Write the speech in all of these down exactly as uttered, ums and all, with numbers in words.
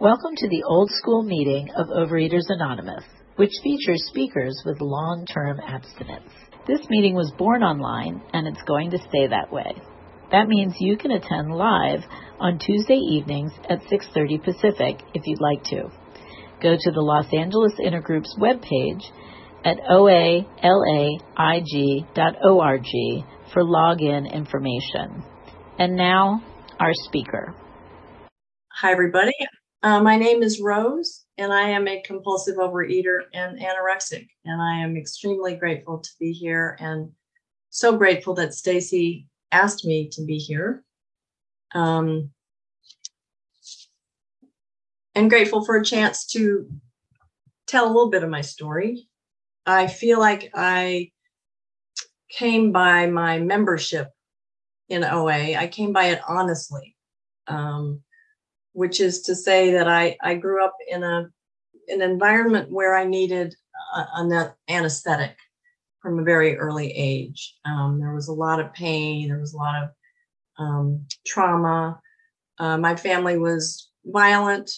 Welcome to the old school meeting of Overeaters Anonymous, which features speakers with long-term abstinence. This meeting was born online, and it's going to stay that way. That means you can attend live on Tuesday evenings at six thirty Pacific if you'd like to. Go to the Los Angeles Intergroup's webpage at o a l a i g dot org for login information. And now, our speaker. Hi, everybody. Uh, my name is Rose, and I am a compulsive overeater and anorexic, and I am extremely grateful to be here and so grateful that Stacy asked me to be here. Um, and grateful for a chance to tell a little bit of my story. I feel like I came by my membership in O A. I came by it honestly. Um, which is to say that I, I grew up in a an environment where I needed a, an anesthetic from a very early age. Um, there was a lot of pain. There was a lot of um, trauma. Uh, my family was violent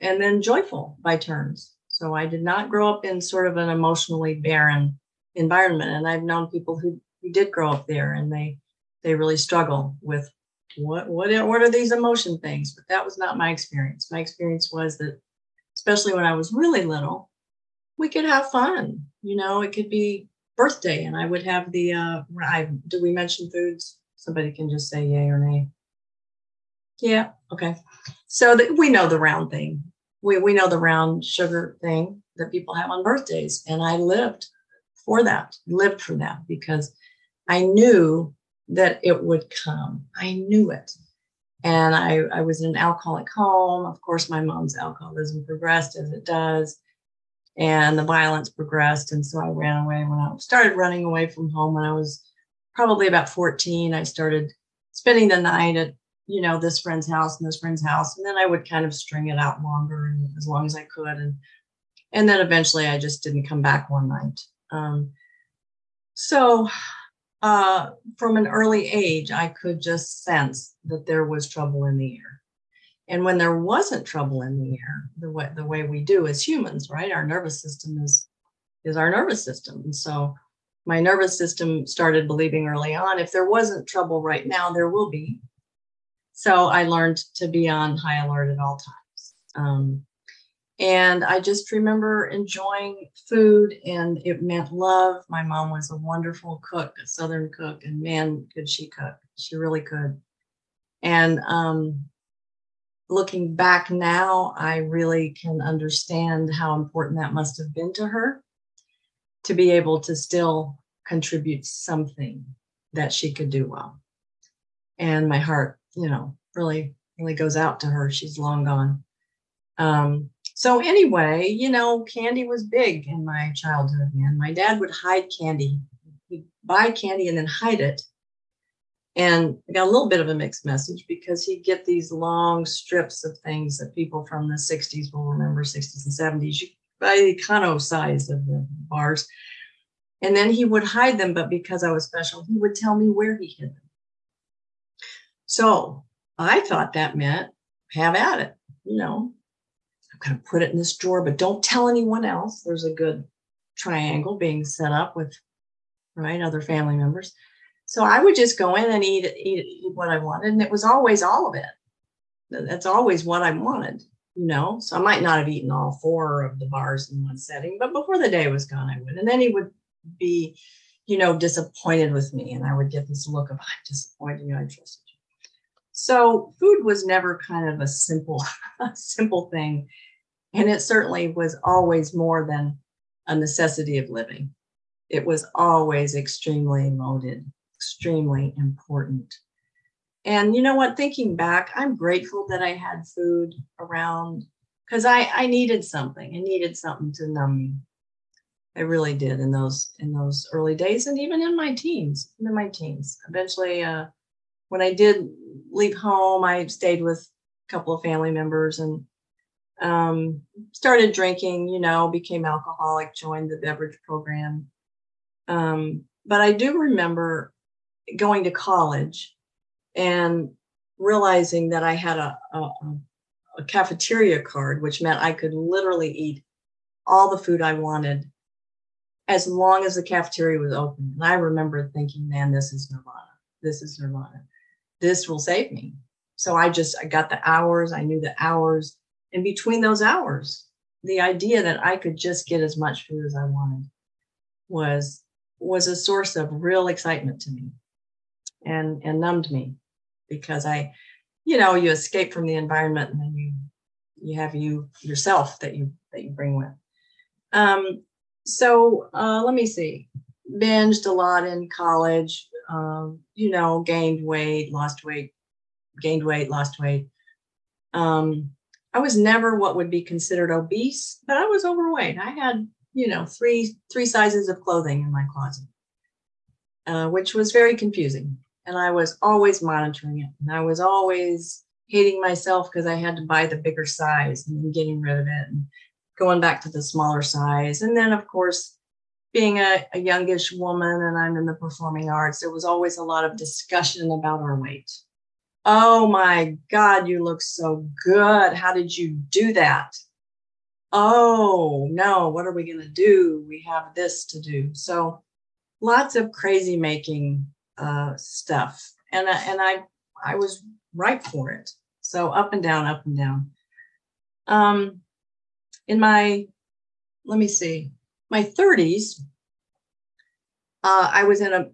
and then joyful by turns. So I did not grow up in sort of an emotionally barren environment. And I've known people who, who did grow up there, and they they really struggle with What, what what are these emotion things? But that was not my experience. My experience was that, especially when I was really little, we could have fun. You know, it could be birthday, and I would have the, uh, I, do we mention foods? Somebody can just say yay or nay. Yeah, okay. So the, we know the round thing. We, we know the round sugar thing that people have on birthdays. And I lived for that, lived for that, because I knew that it would come. I knew it. And I, I was in an alcoholic home. Of course, my mom's alcoholism progressed as it does. And the violence progressed. And so I ran away when I started running away from home when I was probably about fourteen. I started spending the night at, you know, this friend's house and this friend's house. And then I would kind of string it out longer and as long as I could. And, and then eventually I just didn't come back one night. Um, so Uh, from an early age, I could just sense that there was trouble in the air. And when there wasn't trouble in the air, the way, the way we do as humans, right? Our nervous system is, is our nervous system. And so my nervous system started believing early on, if there wasn't trouble right now, there will be. So I learned to be on high alert at all times. Um, And I just remember enjoying food, and it meant love. My mom was a wonderful cook, a Southern cook, and man, could she cook. She really could. And um, looking back now, I really can understand how important that must have been to her to be able to still contribute something that she could do well. And my heart, you know, really, really goes out to her. She's long gone. Um, So anyway, you know, candy was big in my childhood, man. My dad would hide candy. He'd buy candy and then hide it. And I got a little bit of a mixed message because he'd get these long strips of things that people from the sixties will remember, sixties and seventies, by the Econo size of the bars. And then he would hide them, but because I was special, he would tell me where he hid them. So I thought that meant have at it, you know. I'm going to put it in this drawer, but don't tell anyone else. There's a good triangle being set up with, right, other family members. So I would just go in and eat, eat, eat what I wanted. And it was always all of it. That's always what I wanted, you know. So I might not have eaten all four of the bars in one setting, but before the day was gone, I would. And then he would be, you know, disappointed with me. And I would get this look of, I'm disappointed in you, I trusted you. So food was never kind of a simple, simple thing. And it certainly was always more than a necessity of living. It was always extremely loaded, extremely important. And you know what? Thinking back, I'm grateful that I had food around because I, I needed something. I needed something to numb me. I really did in those in those early days, and even in my teens. In my teens, eventually, uh, when I did leave home, I stayed with a couple of family members and. Um, started drinking, you know, became alcoholic, joined the beverage program. Um, but I do remember going to college and realizing that I had a, a, a cafeteria card, which meant I could literally eat all the food I wanted as long as the cafeteria was open. And I remember thinking, man, this is nirvana. This is nirvana. This will save me. So I just, I got the hours. I knew the hours. And between those hours, the idea that I could just get as much food as I wanted was, was a source of real excitement to me and, and numbed me, because I, you know, you escape from the environment and then you, you have you yourself that you, that you bring with. Um, so uh, let me see, binged a lot in college, um, you know, gained weight, lost weight, gained weight, lost weight. Um, I was never what would be considered obese, but I was overweight. I had, you know, three, three sizes of clothing in my closet, uh, which was very confusing. And I was always monitoring it. And I was always hating myself because I had to buy the bigger size and then getting rid of it and going back to the smaller size. And then, of course, being a, a youngish woman and I'm in the performing arts, there was always a lot of discussion about our weight. Oh my God, you look so good. How did you do that? Oh no, what are we going to do? We have this to do. So lots of crazy making uh, stuff. And, uh, and I, I was ripe for it. So up and down, up and down. Um, in my, let me see, my thirties, uh, I was in a,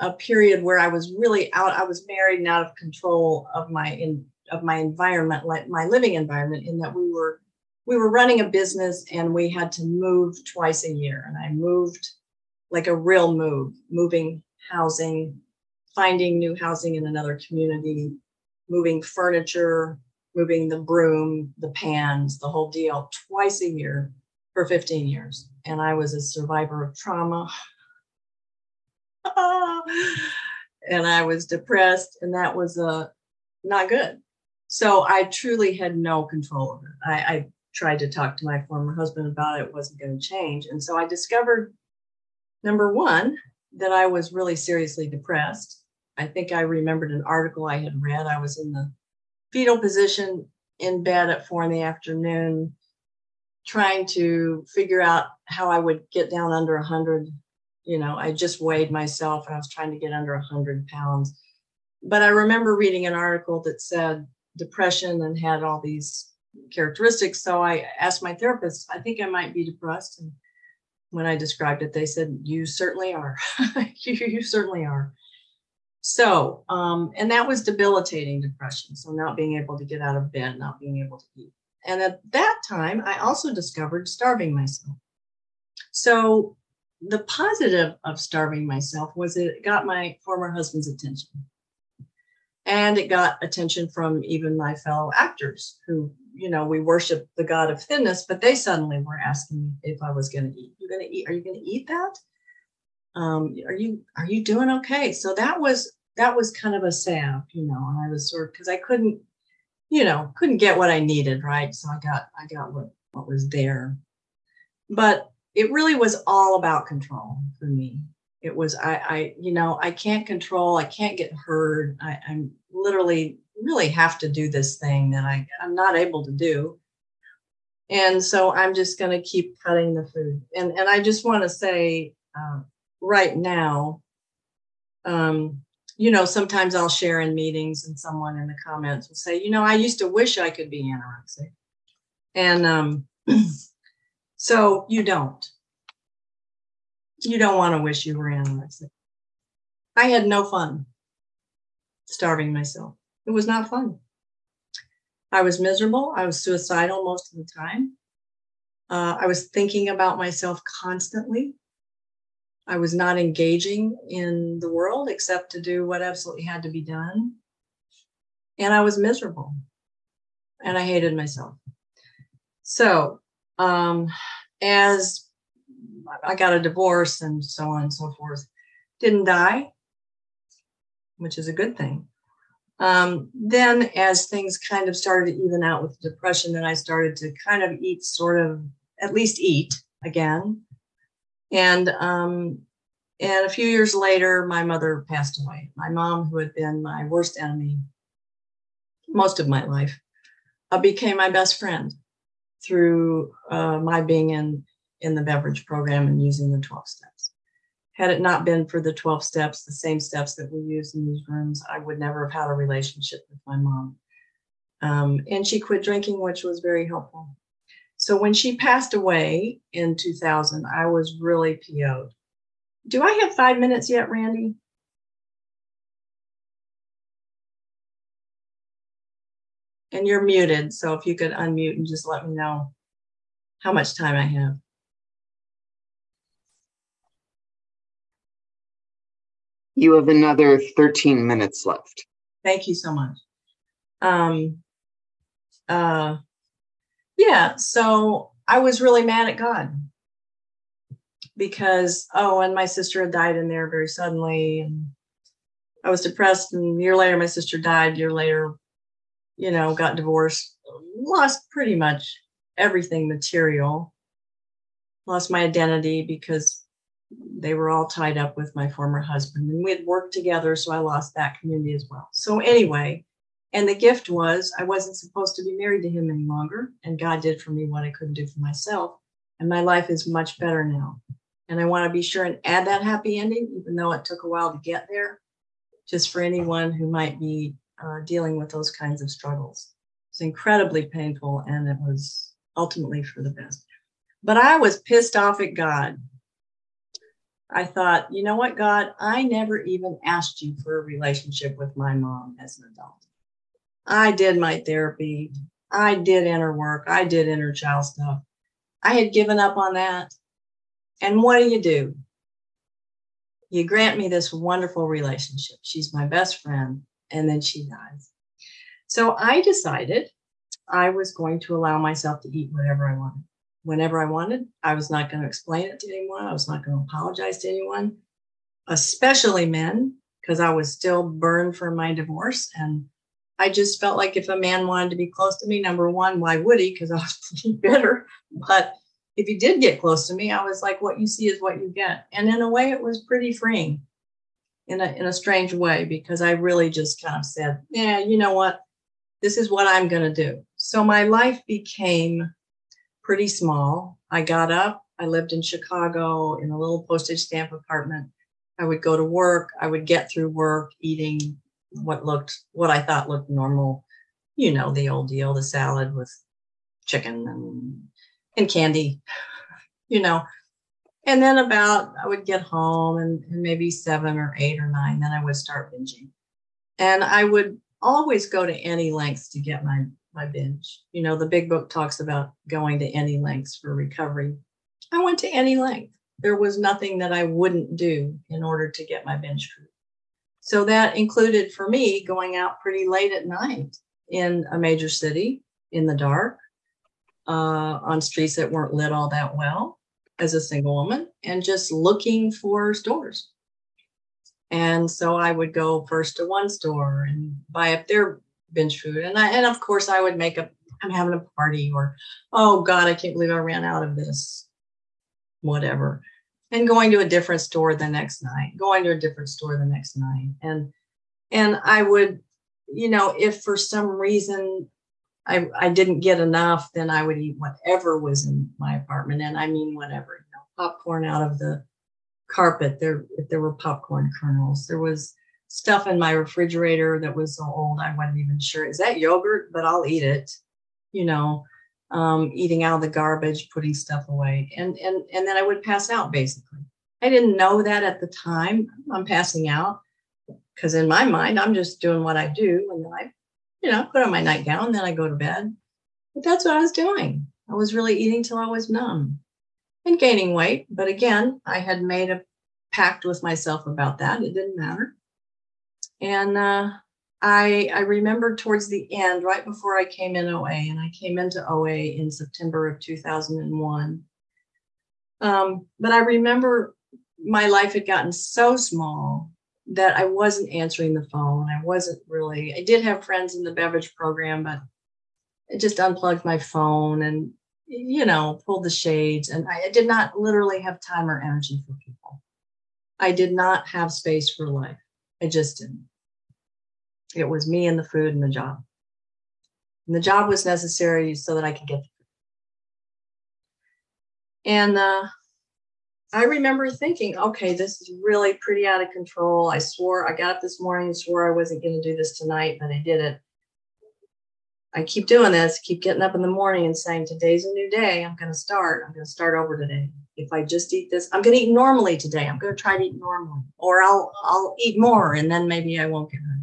a period where I was really out. I was married and out of control of my, in, of my environment, like my living environment, in that we were, we were running a business and we had to move twice a year. And I moved like a real move, moving housing, finding new housing in another community, moving furniture, moving the broom, the pans, the whole deal, twice a year for fifteen years. And I was a survivor of trauma. And I was depressed, and that was uh, not good. So I truly had no control of it. I, I tried to talk to my former husband about it. It wasn't going to change. And so I discovered, number one, that I was really seriously depressed. I think I remembered an article I had read. I was in the fetal position in bed at four in the afternoon, trying to figure out how I would get down under one hundred. You know, I just weighed myself and I was trying to get under one hundred pounds. But I remember reading an article that said depression and had all these characteristics. So I asked my therapist, I think I might be depressed. And when I described it, they said, you certainly are. you, you certainly are. So, um, and that was debilitating depression. So not being able to get out of bed, not being able to eat. And at that time, I also discovered starving myself. So the positive of starving myself was it got my former husband's attention, and it got attention from even my fellow actors who, you know, we worship the God of thinness, but they suddenly were asking me if I was going to eat. You're going to eat? Are you going to eat that? Um, are you, are you doing okay? So that was, that was kind of a salve, you know, and I was sort of, cause I couldn't, you know, couldn't get what I needed. Right. So I got, I got what, what was there, but it really was all about control for me. It was, I, I, you know, I can't control, I can't get heard. I, I'm literally really have to do this thing that I, I'm not able to do. And so I'm just going to keep cutting the food. And, and I just want to say uh, right now, um, you know, sometimes I'll share in meetings and someone in the comments will say, you know, I used to wish I could be anorexic. And, um, So you don't, you don't want to wish you were anorexic. I had no fun starving myself. It was not fun. I was miserable. I was suicidal most of the time. Uh, I was thinking about myself constantly. I was not engaging in the world except to do what absolutely had to be done. And I was miserable and I hated myself. So Um, as I got a divorce and so on and so forth, didn't die, which is a good thing. Um, then as things kind of started to even out with depression, then I started to kind of eat sort of, at least eat again. And, um, and a few years later, my mother passed away. My mom, who had been my worst enemy most of my life, uh, became my best friend through uh, my being in, in the beverage program and using the twelve steps. Had it not been for the twelve steps, the same steps that we use in these rooms, I would never have had a relationship with my mom. Um, and she quit drinking, which was very helpful. So when she passed away in two thousand, I was really P O'd. Do I have five minutes yet, Randy? And you're muted, so if you could unmute and just let me know how much time I have. You have another thirteen minutes left. Thank you so much. Um, uh, yeah, so I was really mad at God because, oh, and my sister had died in there very suddenly. And I was depressed, and a year later, my sister died. A year later, you know, got divorced, lost pretty much everything material, lost my identity because they were all tied up with my former husband. And we had worked together, so I lost that community as well. So anyway, and the gift was I wasn't supposed to be married to him any longer, and God did for me what I couldn't do for myself. And my life is much better now. And I want to be sure and add that happy ending, even though it took a while to get there, just for anyone who might be Uh, dealing with those kinds of struggles. It's incredibly painful, and it was ultimately for the best. But I was pissed off at God. I thought, you know what, God, I never even asked you for a relationship with my mom as an adult. I did my therapy. I did inner work. I did inner child stuff. I had given up on that. And what do you do? You grant me this wonderful relationship. She's my best friend. And then she dies. So I decided I was going to allow myself to eat whatever I wanted. Whenever I wanted, I was not going to explain it to anyone. I was not going to apologize to anyone, especially men, because I was still burned from my divorce. And I just felt like if a man wanted to be close to me, number one, why would he? Because I was pretty bitter. But if he did get close to me, I was like, what you see is what you get. And in a way, it was pretty freeing. In a, in a strange way, because I really just kind of said, yeah, you know what, this is what I'm going to do. So my life became pretty small. I got up. I lived in Chicago in a little postage stamp apartment. I would go to work. I would get through work eating what looked, what I thought looked normal. You know, the old deal, the salad with chicken and, and candy, you know. And then about, I would get home and, and maybe seven or eight or nine, then I would start binging. And I would always go to any lengths to get my, my binge. You know, the big book talks about going to any lengths for recovery. I went to any length. There was nothing that I wouldn't do in order to get my binge food. So that included for me going out pretty late at night in a major city, in the dark, uh, on streets that weren't lit all that well, as a single woman, and just looking for stores. And so I would go first to one store and buy up their binge food. And I, and of course I would make up, I'm having a party, or, oh God, I can't believe I ran out of this, whatever. And going to a different store the next night, going to a different store the next night. And, and I would, you know, if for some reason I, I didn't get enough, then I would eat whatever was in my apartment. And I mean, whatever, you know, popcorn out of the carpet there. If there were popcorn kernels, there was stuff in my refrigerator that was so old, I wasn't even sure. Is that yogurt? But I'll eat it, you know, um, eating out of the garbage, putting stuff away. And, and, and then I would pass out basically. I didn't know that at the time I'm passing out, because in my mind, I'm just doing what I do. And then I, you know, put on my nightgown, then I go to bed. But that's what I was doing. I was really eating till I was numb and gaining weight. But again, I had made a pact with myself about that. It didn't matter. And uh, I, I remember towards the end, right before I came in O A, and I came into O A in September of two thousand one. Um, but I remember my life had gotten so small that I wasn't answering the phone. I wasn't really, I did have friends in the beverage program, but I just unplugged my phone and, you know, pulled the shades. And I did not literally have time or energy for people. I did not have space for life. I just didn't. It was me and the food and the job. And the job was necessary so that I could get the food. And uh, I remember thinking, okay, this is really pretty out of control. I swore, I got up this morning and swore I wasn't going to do this tonight, but I did it. I keep doing this, keep getting up in the morning and saying, today's a new day. I'm going to start. I'm going to start over today. If I just eat this, I'm going to eat normally today. I'm going to try to eat normally, or I'll I'll eat more, and then maybe I won't get hurt.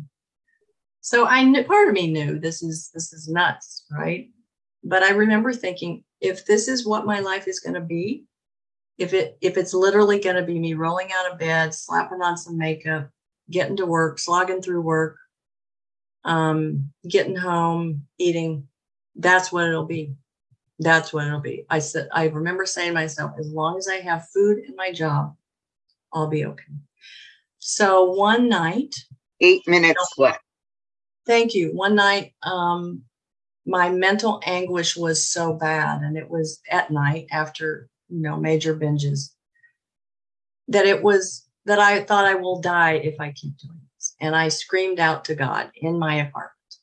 So I knew, part of me knew this is this is nuts, right? But I remember thinking, if this is what my life is going to be, if it if it's literally going to be me rolling out of bed, slapping on some makeup, getting to work, slogging through work, um, getting home, eating, that's what it'll be. That's what it'll be. I said, I remember saying to myself, as long as I have food in my job, I'll be okay. So one night, eight minutes left. Thank you. One night, um, my mental anguish was so bad, and it was at night after, you know, major binges, that it was that I thought I will die if I keep doing this. And I screamed out to God in my apartment,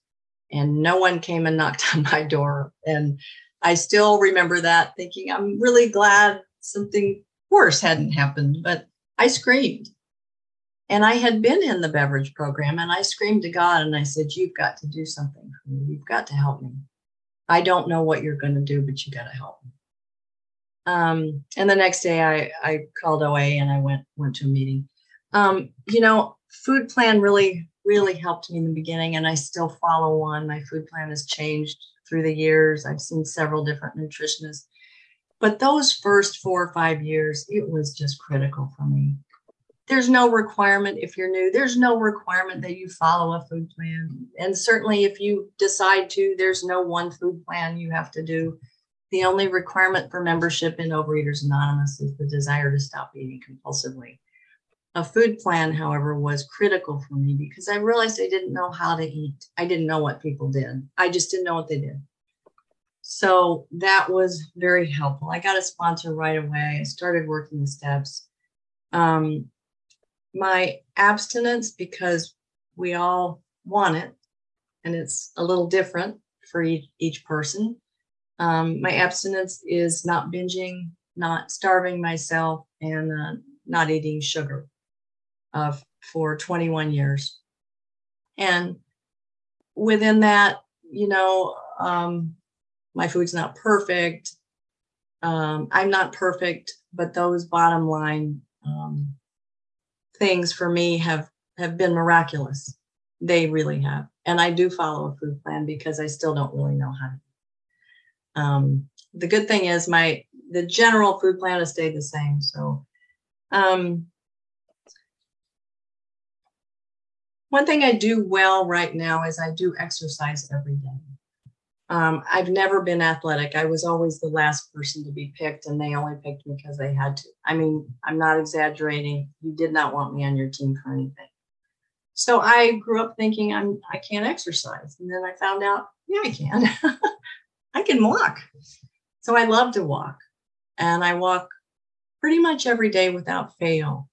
and no one came and knocked on my door. And I still remember that, thinking, I'm really glad something worse hadn't happened, but I screamed. And I had been in the beverage program, and I screamed to God, and I said, you've got to do something for me. You've got to help me. I don't know what you're going to do, but you got to help me. Um, and the next day I, I called O A, and I went, went to a meeting. Um, you know, food plan really, really helped me in the beginning, and I still follow one. My food plan has changed through the years. I've seen several different nutritionists, but those first four or five years, it was just critical for me. There's no requirement if you're new, there's no requirement that you follow a food plan. And certainly if you decide to, there's no one food plan you have to do. The only requirement for membership in Overeaters Anonymous is the desire to stop eating compulsively. A food plan, however, was critical for me because I realized I didn't know how to eat. I didn't know what people did. I just didn't know what they did. So that was very helpful. I got a sponsor right away. I started working the steps. Um, my abstinence, because we all want it, and it's a little different for each, each person. Um, my abstinence is not binging, not starving myself, and uh, not eating sugar. Uh, for twenty-one years. And within that, you know, um, my food's not perfect. Um, I'm not perfect, but those bottom line um, things for me have, have been miraculous. They really have. And I do follow a food plan because I still don't really know how to. Um, the good thing is my, the general food plan has stayed the same. So, um, one thing I do well right now is I do exercise every day. Um, I've never been athletic. I was always the last person to be picked, and they only picked me because they had to. I mean, I'm not exaggerating. You did not want me on your team for anything. So I grew up thinking I'm, I can't exercise. And then I found out, yeah, I can. I can walk. So I love to walk. And I walk pretty much every day without fail.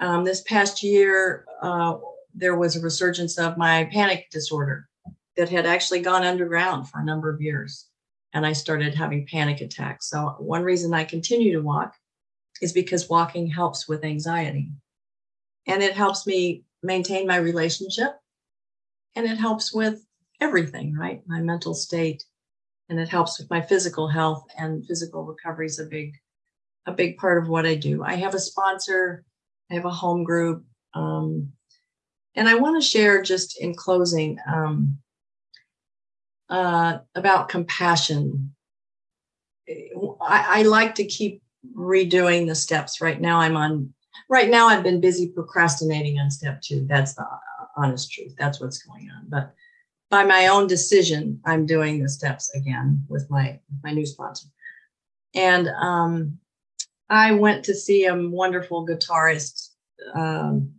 Um, this past year, uh, there was a resurgence of my panic disorder that had actually gone underground for a number of years. And I started having panic attacks. So one reason I continue to walk is because walking helps with anxiety, and it helps me maintain my relationship, and it helps with everything, right? My mental state, and it helps with my physical health, and physical recovery is a big, a big part of what I do. I have a sponsor. I have a home group. Um, And I want to share just in closing um, uh, about compassion. I, I like to keep redoing the steps. Right now I'm on, right now I've been busy procrastinating on step two. That's the honest truth. That's what's going on. But by my own decision, I'm doing the steps again with my, my new sponsor. And um, I went to see a wonderful guitarist, um,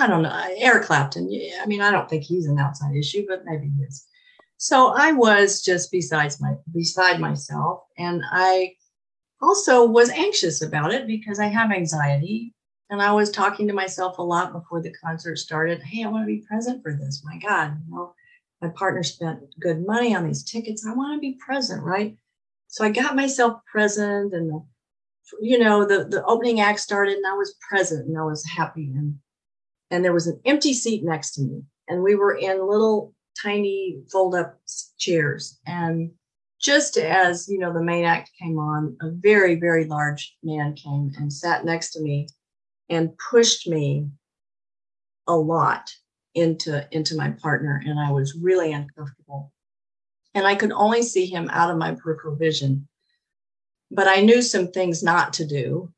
I don't know, Eric Clapton. I mean, I don't think he's an outside issue, but maybe he is. So I was just besides my, beside myself. And I also was anxious about it because I have anxiety. And I was talking to myself a lot before the concert started. Hey, I want to be present for this. My God, you know, My partner spent good money on these tickets. I want to be present, right? So I got myself present, and the, you know, the, the opening act started, and I was present, and I was happy. And, and there was an empty seat next to me, and we were in little tiny fold-up chairs. And just as, you know, the main act came on, a very, very large man came and sat next to me and pushed me a lot into, into my partner. And I was really uncomfortable. And I could only see him out of my peripheral vision. But I knew some things not to do.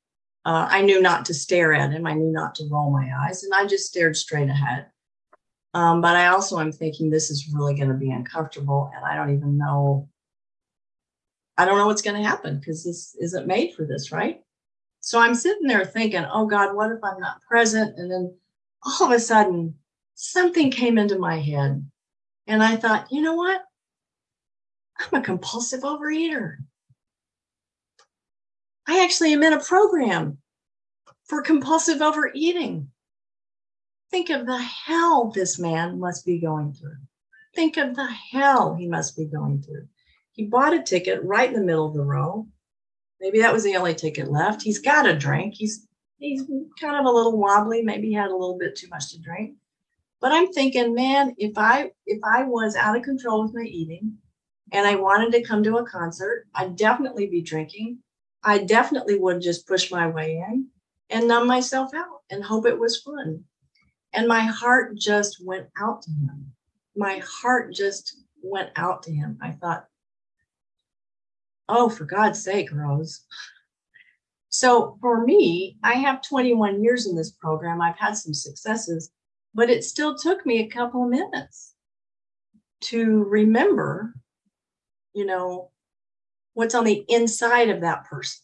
Uh, I knew not to stare at him. I knew not to roll my eyes. And I just stared straight ahead. Um, but I also am thinking this is really going to be uncomfortable. And I don't even know. I don't know what's going to happen, because this isn't made for this, right? So I'm sitting there thinking, oh, God, what if I'm not present? And then all of a sudden, something came into my head. And I thought, you know what? I'm a compulsive overeater. I actually am in a program for compulsive overeating. Think of the hell this man must be going through. Think of the hell he must be going through. He bought a ticket right in the middle of the row. Maybe that was the only ticket left. He's got a drink. He's he's kind of a little wobbly. Maybe he had a little bit too much to drink. But I'm thinking, man, if I if I was out of control with my eating and I wanted to come to a concert, I'd definitely be drinking. I definitely would just push my way in and numb myself out and hope it was fun. And my heart just went out to him. My heart just went out to him. I thought, oh, for God's sake, Rose. So for me, I have twenty-one years in this program. I've had some successes, but it still took me a couple of minutes to remember, you know, what's on the inside of that person.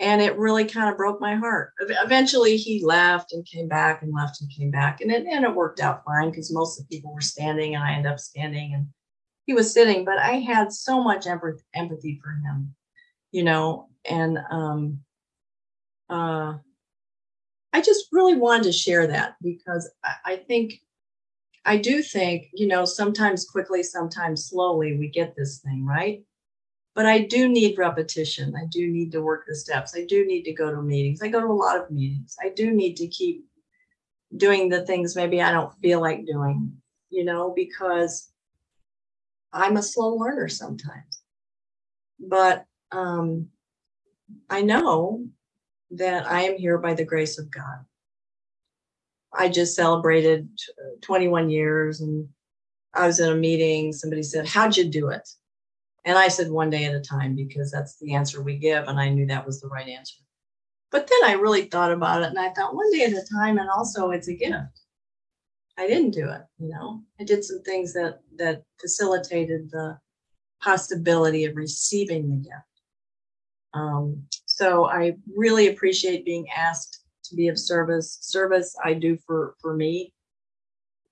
And it really kind of broke my heart. Eventually he left and came back and left and came back. And it, and it worked out fine, because most of the people were standing and I ended up standing, and he was sitting, but I had so much empathy for him, you know, and um, uh, I just really wanted to share that, because I, I think, I do think, you know, sometimes quickly, sometimes slowly, we get this thing, right? But I do need repetition. I do need to work the steps. I do need to go to meetings. I go to a lot of meetings. I do need to keep doing the things maybe I don't feel like doing, you know, because I'm a slow learner sometimes, but um, I know that I am here by the grace of God. I just celebrated twenty-one years, and I was in a meeting. Somebody said, how'd you do it? And I said, one day at a time, because that's the answer we give. And I knew that was the right answer. But then I really thought about it, and I thought, one day at a time. And also it's a gift. I didn't do it, you know. I did some things that that facilitated the possibility of receiving the gift. Um, so I really appreciate being asked to be of service. Service I do for, for me.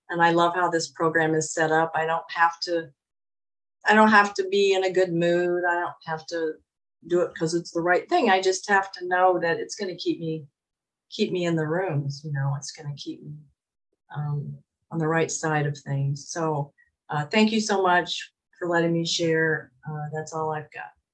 And I love how this program is set up. I don't have to, I don't have to be in a good mood. I don't have to do it because it's the right thing. I just have to know that it's going to keep me, keep me in the rooms, you know, it's going to keep me Um, on the right side of things. So uh, thank you so much for letting me share. Uh, that's all I've got.